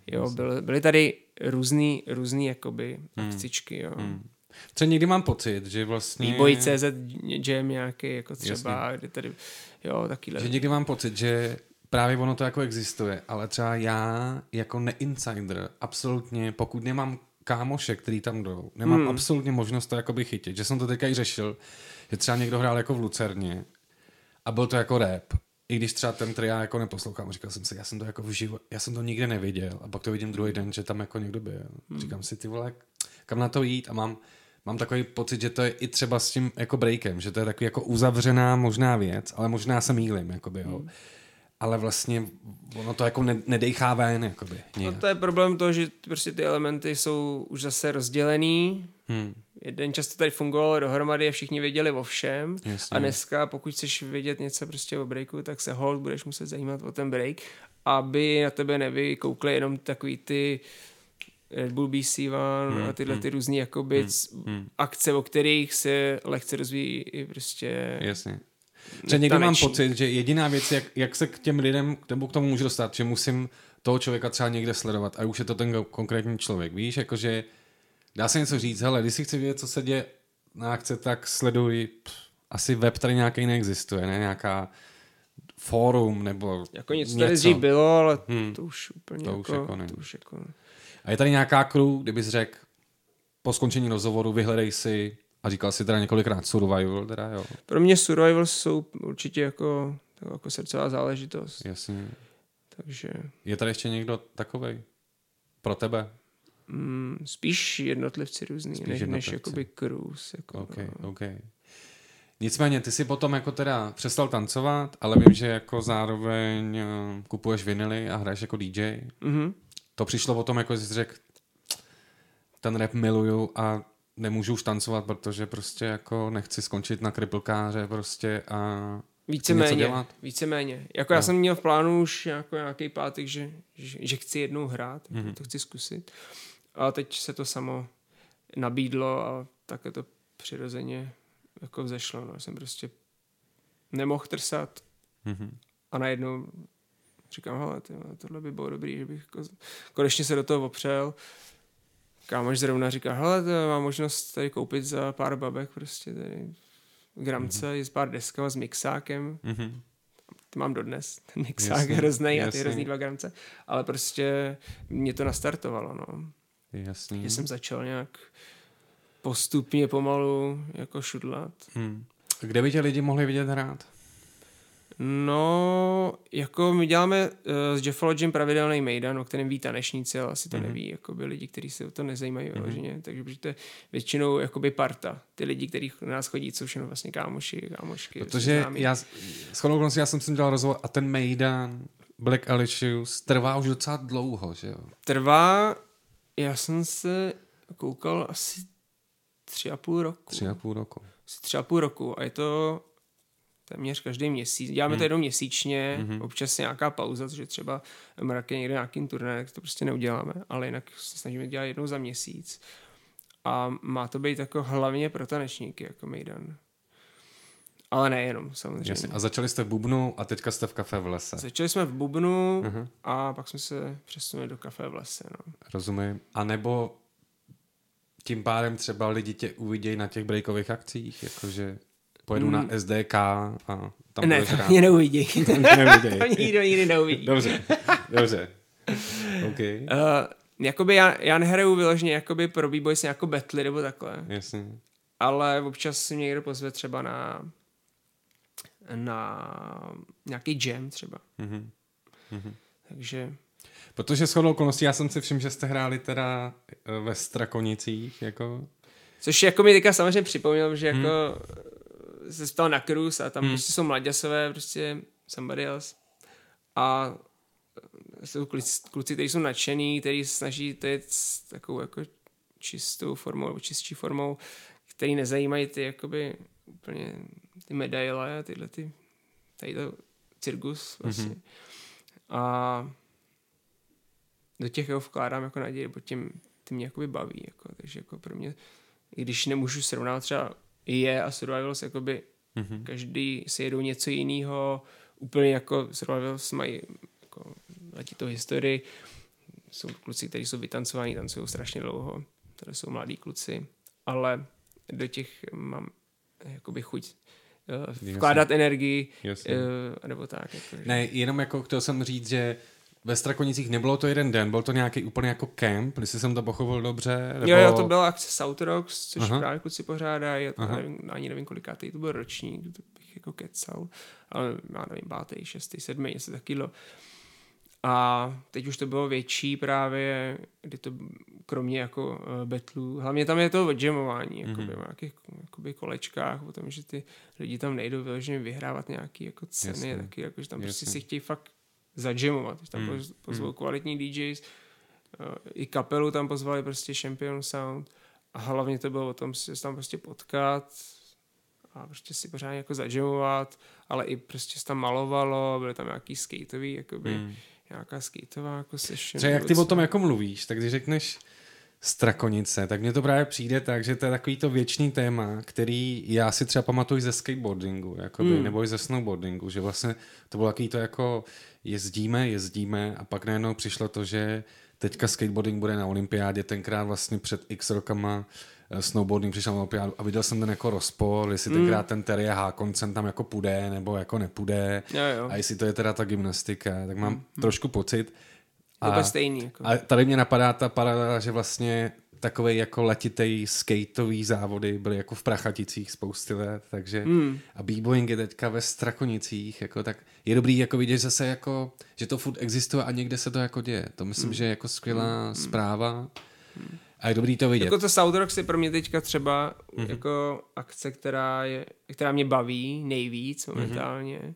Byly tady různý jakoby akcičky, jo. Co někdy mám pocit, že vlastně b-boy.cz jam nějaký, jako třeba, kde tady, jo, takýhle. Že někdy mám pocit, že právě ono to jako existuje, ale třeba já jako neinsider absolutně, pokud nemám kámoše, který tam jdou, nemám absolutně možnost to jakoby chytit, že jsem to teďka i řešil, že třeba někdo hrál jako v Lucerně a byl to jako rap, i když třeba ten tria jako neposlouchám, říkal jsem si, já jsem to jako já jsem to nikde neviděl a pak to vidím druhý den, že tam jako někdo byl. Říkám si, ty vole, kam na to jít, a mám takový pocit, že to je i třeba s tím jako breakem, že to je takový jako uzavřená možná věc, ale možná se mýlím, jakoby, jo. Ale vlastně ono to jako nedejchá ven, jakoby. No to je problém toho, že prostě ty elementy jsou už zase rozdělený. Jeden často tady fungovalo dohromady a všichni věděli o všem. Jasně. A dneska, pokud chceš vědět něco prostě o breaku, tak se hold budeš muset zajímat o ten break, aby na tebe nevykoukli jenom takový ty Red Bull BC One a tyhle ty různý jakoby akce, o kterých se lehce rozvíjí i prostě. Jasně. Že někdy mám pocit, že jediná věc, jak se k těm lidem k tomu můžu dostat, že musím toho člověka třeba někde sledovat a už je to ten konkrétní člověk, víš, jakože dá se něco říct, hele, když si chci vědět, co se děje na akce, tak sleduj, asi web tady nějaký neexistuje, ne, nějaká fórum, nebo jako něco tady zří bylo, ale to už úplně to už jako a je tady nějaká crew, kdybys řekl po skončení rozhovoru, vyhledej si. A říkal jsi teda několikrát Survival, teda jo. Pro mě Survival jsou určitě jako srdcová záležitost. Jasně. Takže je tady ještě někdo takovej? Pro tebe? Spíš jednotlivci různý, než jakoby krůz. Jako, OK. Nicméně, ty jsi potom jako teda přestal tancovat, ale vím, že jako zároveň kupuješ vinily a hraješ jako DJ. To přišlo o tom, jako jsi řekl, ten rap miluju a nemůžu už tancovat, protože prostě jako nechci skončit na kriplkáře prostě a víceméně. Jako já jsem měl v plánu už jako nějaký pátek, že chci jednou hrát, to chci zkusit. A teď se to samo nabídlo a takhle to přirozeně jako vzešlo. No. Jsem prostě nemohl trsat a najednou říkám, hele, tohle by bylo dobrý, že bych jako konečně se do toho opřel. Kámoš zrovna říká, hele, to má možnost tady koupit za pár babek prostě tady gramce, je s pár deskama s mixákem. To mám dodnes, ten mixák jasný, hrozný jasný. A ty hrozný 2 gramce. Ale prostě mě to nastartovalo, no. Jasný. Já jsem začal nějak postupně pomalu jako šudlat. Kde by tě lidi mohli vidět hrát? No, jako my děláme s Jeffologym pravidelný mejdan, o kterém ví tanečníci, ale asi to neví jakoby lidi, kteří se o to nezajímají vyloženě, takže to je většinou jakoby parta. Ty lidi, kteří na nás chodí, jsou všechno vlastně kámoši. Protože já jsem si dělal rozhovor a ten mejdan Blackalicious trvá už docela dlouho, že jo? Já jsem se koukal asi 3,5 roku. 3,5 roku. 3,5 roku a je to téměř každý měsíc. Děláme to jednou měsíčně, občas nějaká pauza, což je třeba mrak je někde nějakým turné, tak to prostě neuděláme, ale jinak se snažíme dělat jednou za měsíc. A má to být jako hlavně pro tanečníky, jako mejdan. Ale nejenom, samozřejmě. Jasně. A začali jste v Bubnu a teďka jste v Kafe v lese. Začali jsme v Bubnu a pak jsme se přesunuli do Kafe v lese. No. Rozumím. A nebo tím pádem třeba lidi tě uvidějí na těch breakových akcích, jakože pojedu na SDK a tam budeš hrát. Ne, mě neuvidí. To nikdy neuvidí. Dobře. Okay. Jakoby já nehraju vyloženě jakoby pro b-boys jako battle nebo takhle. Jasně. Ale občas si mě někdo pozve třeba na nějaký jam třeba. Takže protože shodou okolností já jsem si všiml, že jste hráli teda ve Strakonicích jako Což jako mi teďka samozřejmě připomněl, že jako se ptal na Cruz a tam prostě jsou mladěsové, prostě somebody else. A jsou kluci, kteří jsou nadšený, kteří se snaží teď takovou jako čistou formou, nebo čistší formou, který nezajímají ty jakoby úplně ty medaile a tyhle ty, tady to cirkus vlastně. A do těch jeho vkládám jako naději, bo tím ty mě jakoby baví, jako, takže jako pro mě, i když nemůžu srovnávat třeba je a Survivals, jakoby každý si jedou něco jiného, úplně jako Survivals mají jako letitou historii, jsou kluci, kteří jsou vytancovaní, tancují strašně dlouho, tady jsou mladí kluci, ale do těch mám jakoby chuť vkládat energii, nebo tak. Jako, že... Ne, jenom jako chtěl jsem říct, že ve Strakonicích nebylo to jeden den, byl to nějaký úplně jako kemp, jestli jsem to pochopil dobře. Nebo... Jo, to byla akce South Rocks, což právě kluci pořádají, ani nevím kolikátej, to byl ročník, to bych jako kecal, ale já nevím, 5., 6., 7, něco takového. A teď už to bylo větší právě, kdy to kromě jako betlů, hlavně tam je to jamování, jakoby, v nějakých jakoby kolečkách, potom, že ty lidi tam nejdou vyloženě vyhrávat nějaký jako ceny, jasně, taky, jako, že tam prostě si chtějí fakt zadžemovat. Tam pozvou kvalitní DJs, i kapelu tam pozvali prostě Champion Sound a hlavně to bylo o tom se tam prostě potkat a prostě si pořád jako zadžemovat, ale i prostě se tam malovalo, byly tam nějaký skateový, jakoby nějaká skateová jako session. Třeba jak ty o tom jako mluvíš, tak když řekneš Strakonice, tak mně to právě přijde tak, že to je takový to věčný téma, který já si třeba pamatuju ze skateboardingu, jakoby, nebo i ze snowboardingu, že vlastně to bylo takový to jako jezdíme a pak najednou přišlo to, že teďka skateboarding bude na olympiádě, tenkrát vlastně před x rokama snowboarding přišel na olympiádu a viděl jsem ten jako rozpor, jestli tenkrát ten Terje Hákoncen tam jako půjde nebo jako nepůjde a jestli to je teda ta gymnastika, tak mám trošku pocit, stejný, jako. A tady mě napadá ta paralela, že vlastně takové jako letitej skateový závody byly jako v Prachaticích spousty let, takže a b-boying je teďka ve Strakonicích, jako tak je dobrý jako vidět zase jako, že to furt existuje a někde se to jako děje. To myslím, že je jako skvělá zpráva a je dobrý to vidět. Jako to South Rocks je pro mě teďka třeba jako akce, která mě baví nejvíc momentálně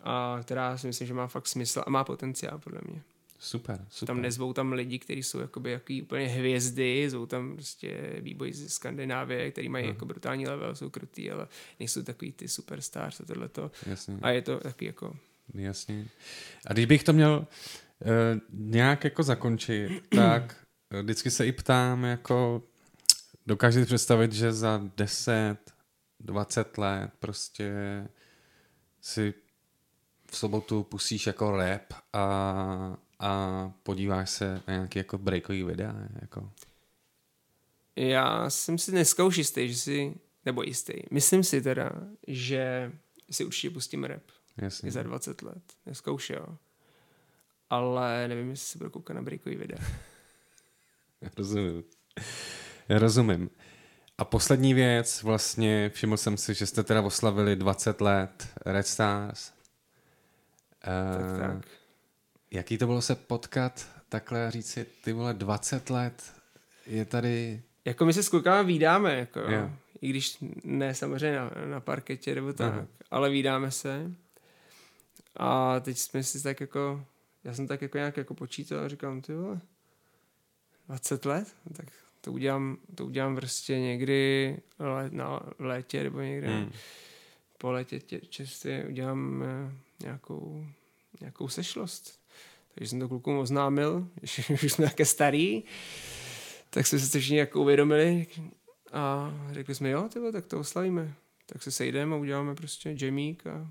a která si myslím, že má fakt smysl a má potenciál podle mě. Super. Tam nezvou tam lidi, kteří jsou jakoby jaký úplně hvězdy, jsou tam prostě b-boy ze Skandinávie, který mají jako brutální level, jsou krutý, ale nejsou takový ty superstars a tohleto. Jasně. A je to taky jako... Jasně. A když bych to měl nějak jako zakončit, tak vždycky se i ptám, jako dokážete si představit, že za 10-20 let prostě si v sobotu pustíš jako rap a podíváš se na nějaký jako breakový videa, jako. Já jsem si dneska už jistý, myslím si teda, že si určitě pustím rap. Jasně. I za 20 let. Dneska už jo. Ale nevím, jestli se budu koukat na breakový videa. Já rozumím. A poslední věc, vlastně všiml jsem si, že jste teda oslavili 20 let Red Stars. Tak. Jaký to bylo se potkat takhle a říct si, ty vole, 20 let je tady... Jako my se s klukama vídáme, jako, i když ne samozřejmě na parketě nebo tak, ale vídáme se. A teď jsme si tak jako, já jsem tak jako nějak jako počítal a říkám, ty vole, 20 let? Tak to udělám prostě někdy v létě nebo někdy po létě čistě udělám nějakou sešlost. Takže jsem to klukům oznámil, že už jsme také starý, tak jsme se všichni jako uvědomili a řekli jsme, jo, tyhle, tak to oslavíme. Tak se sejdeme a uděláme prostě jamík a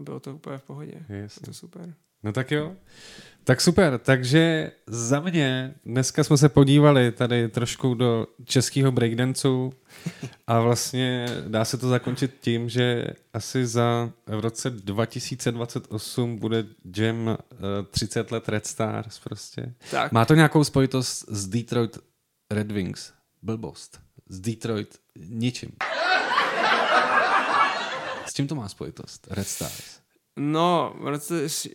bylo to úplně v pohodě. To super. No tak jo. Tak super, takže za mě dneska jsme se podívali tady trošku do českého breakdanceu a vlastně dá se to zakončit tím, že asi v roce 2028 bude jam 30 let Red Stars prostě. Tak. Má to nějakou spojitost s Detroit Red Wings? Blbost. S Detroit ničím. S čím to má spojitost Red Stars? No,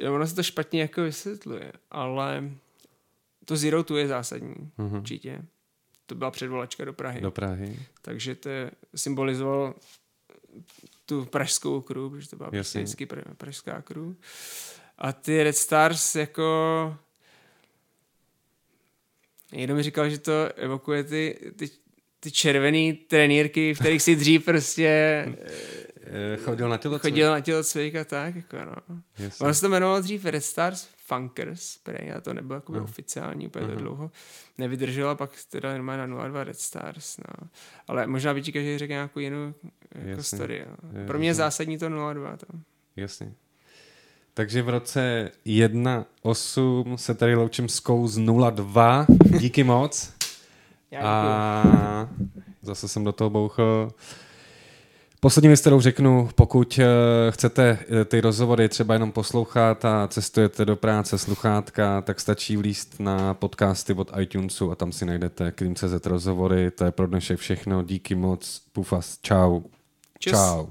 ono se to špatně jako vysvětluje, ale to Zero Two je zásadní, určitě. to byla předvolačka do Prahy. Do Prahy. Takže to symbolizoval tu pražskou crew, protože to byla vždycky pražská crew. A ty Red Stars jako... Někdo mi říkal, že to evokuje ty červený trenýrky, v kterých si dřív prostě... Chodil na tělocvik a tak, jako no. Ono se to jmenovalo dřív Red Stars Funkers, prej, a to nebylo jako oficiální úplně to dlouho. Nevydrželo, pak teda jenom na 02 Red Stars, no. Ale možná by ti každý řekl nějakou jinou jako story. No. Pro mě je zásadní to 02. To. Jasně. Takže v roce 1.8 se tady loučím s Kou z 02. Díky moc. A zase jsem do toho bouchl. Poslední věc, kterou řeknu, pokud chcete ty rozhovory třeba jenom poslouchat a cestujete do práce sluchátka, tak stačí vlízt na podcasty od iTunesu a tam si najdete Klim.cz rozhovory. To je pro dnešek všechno. Díky moc. Pufas. Čau. Čau.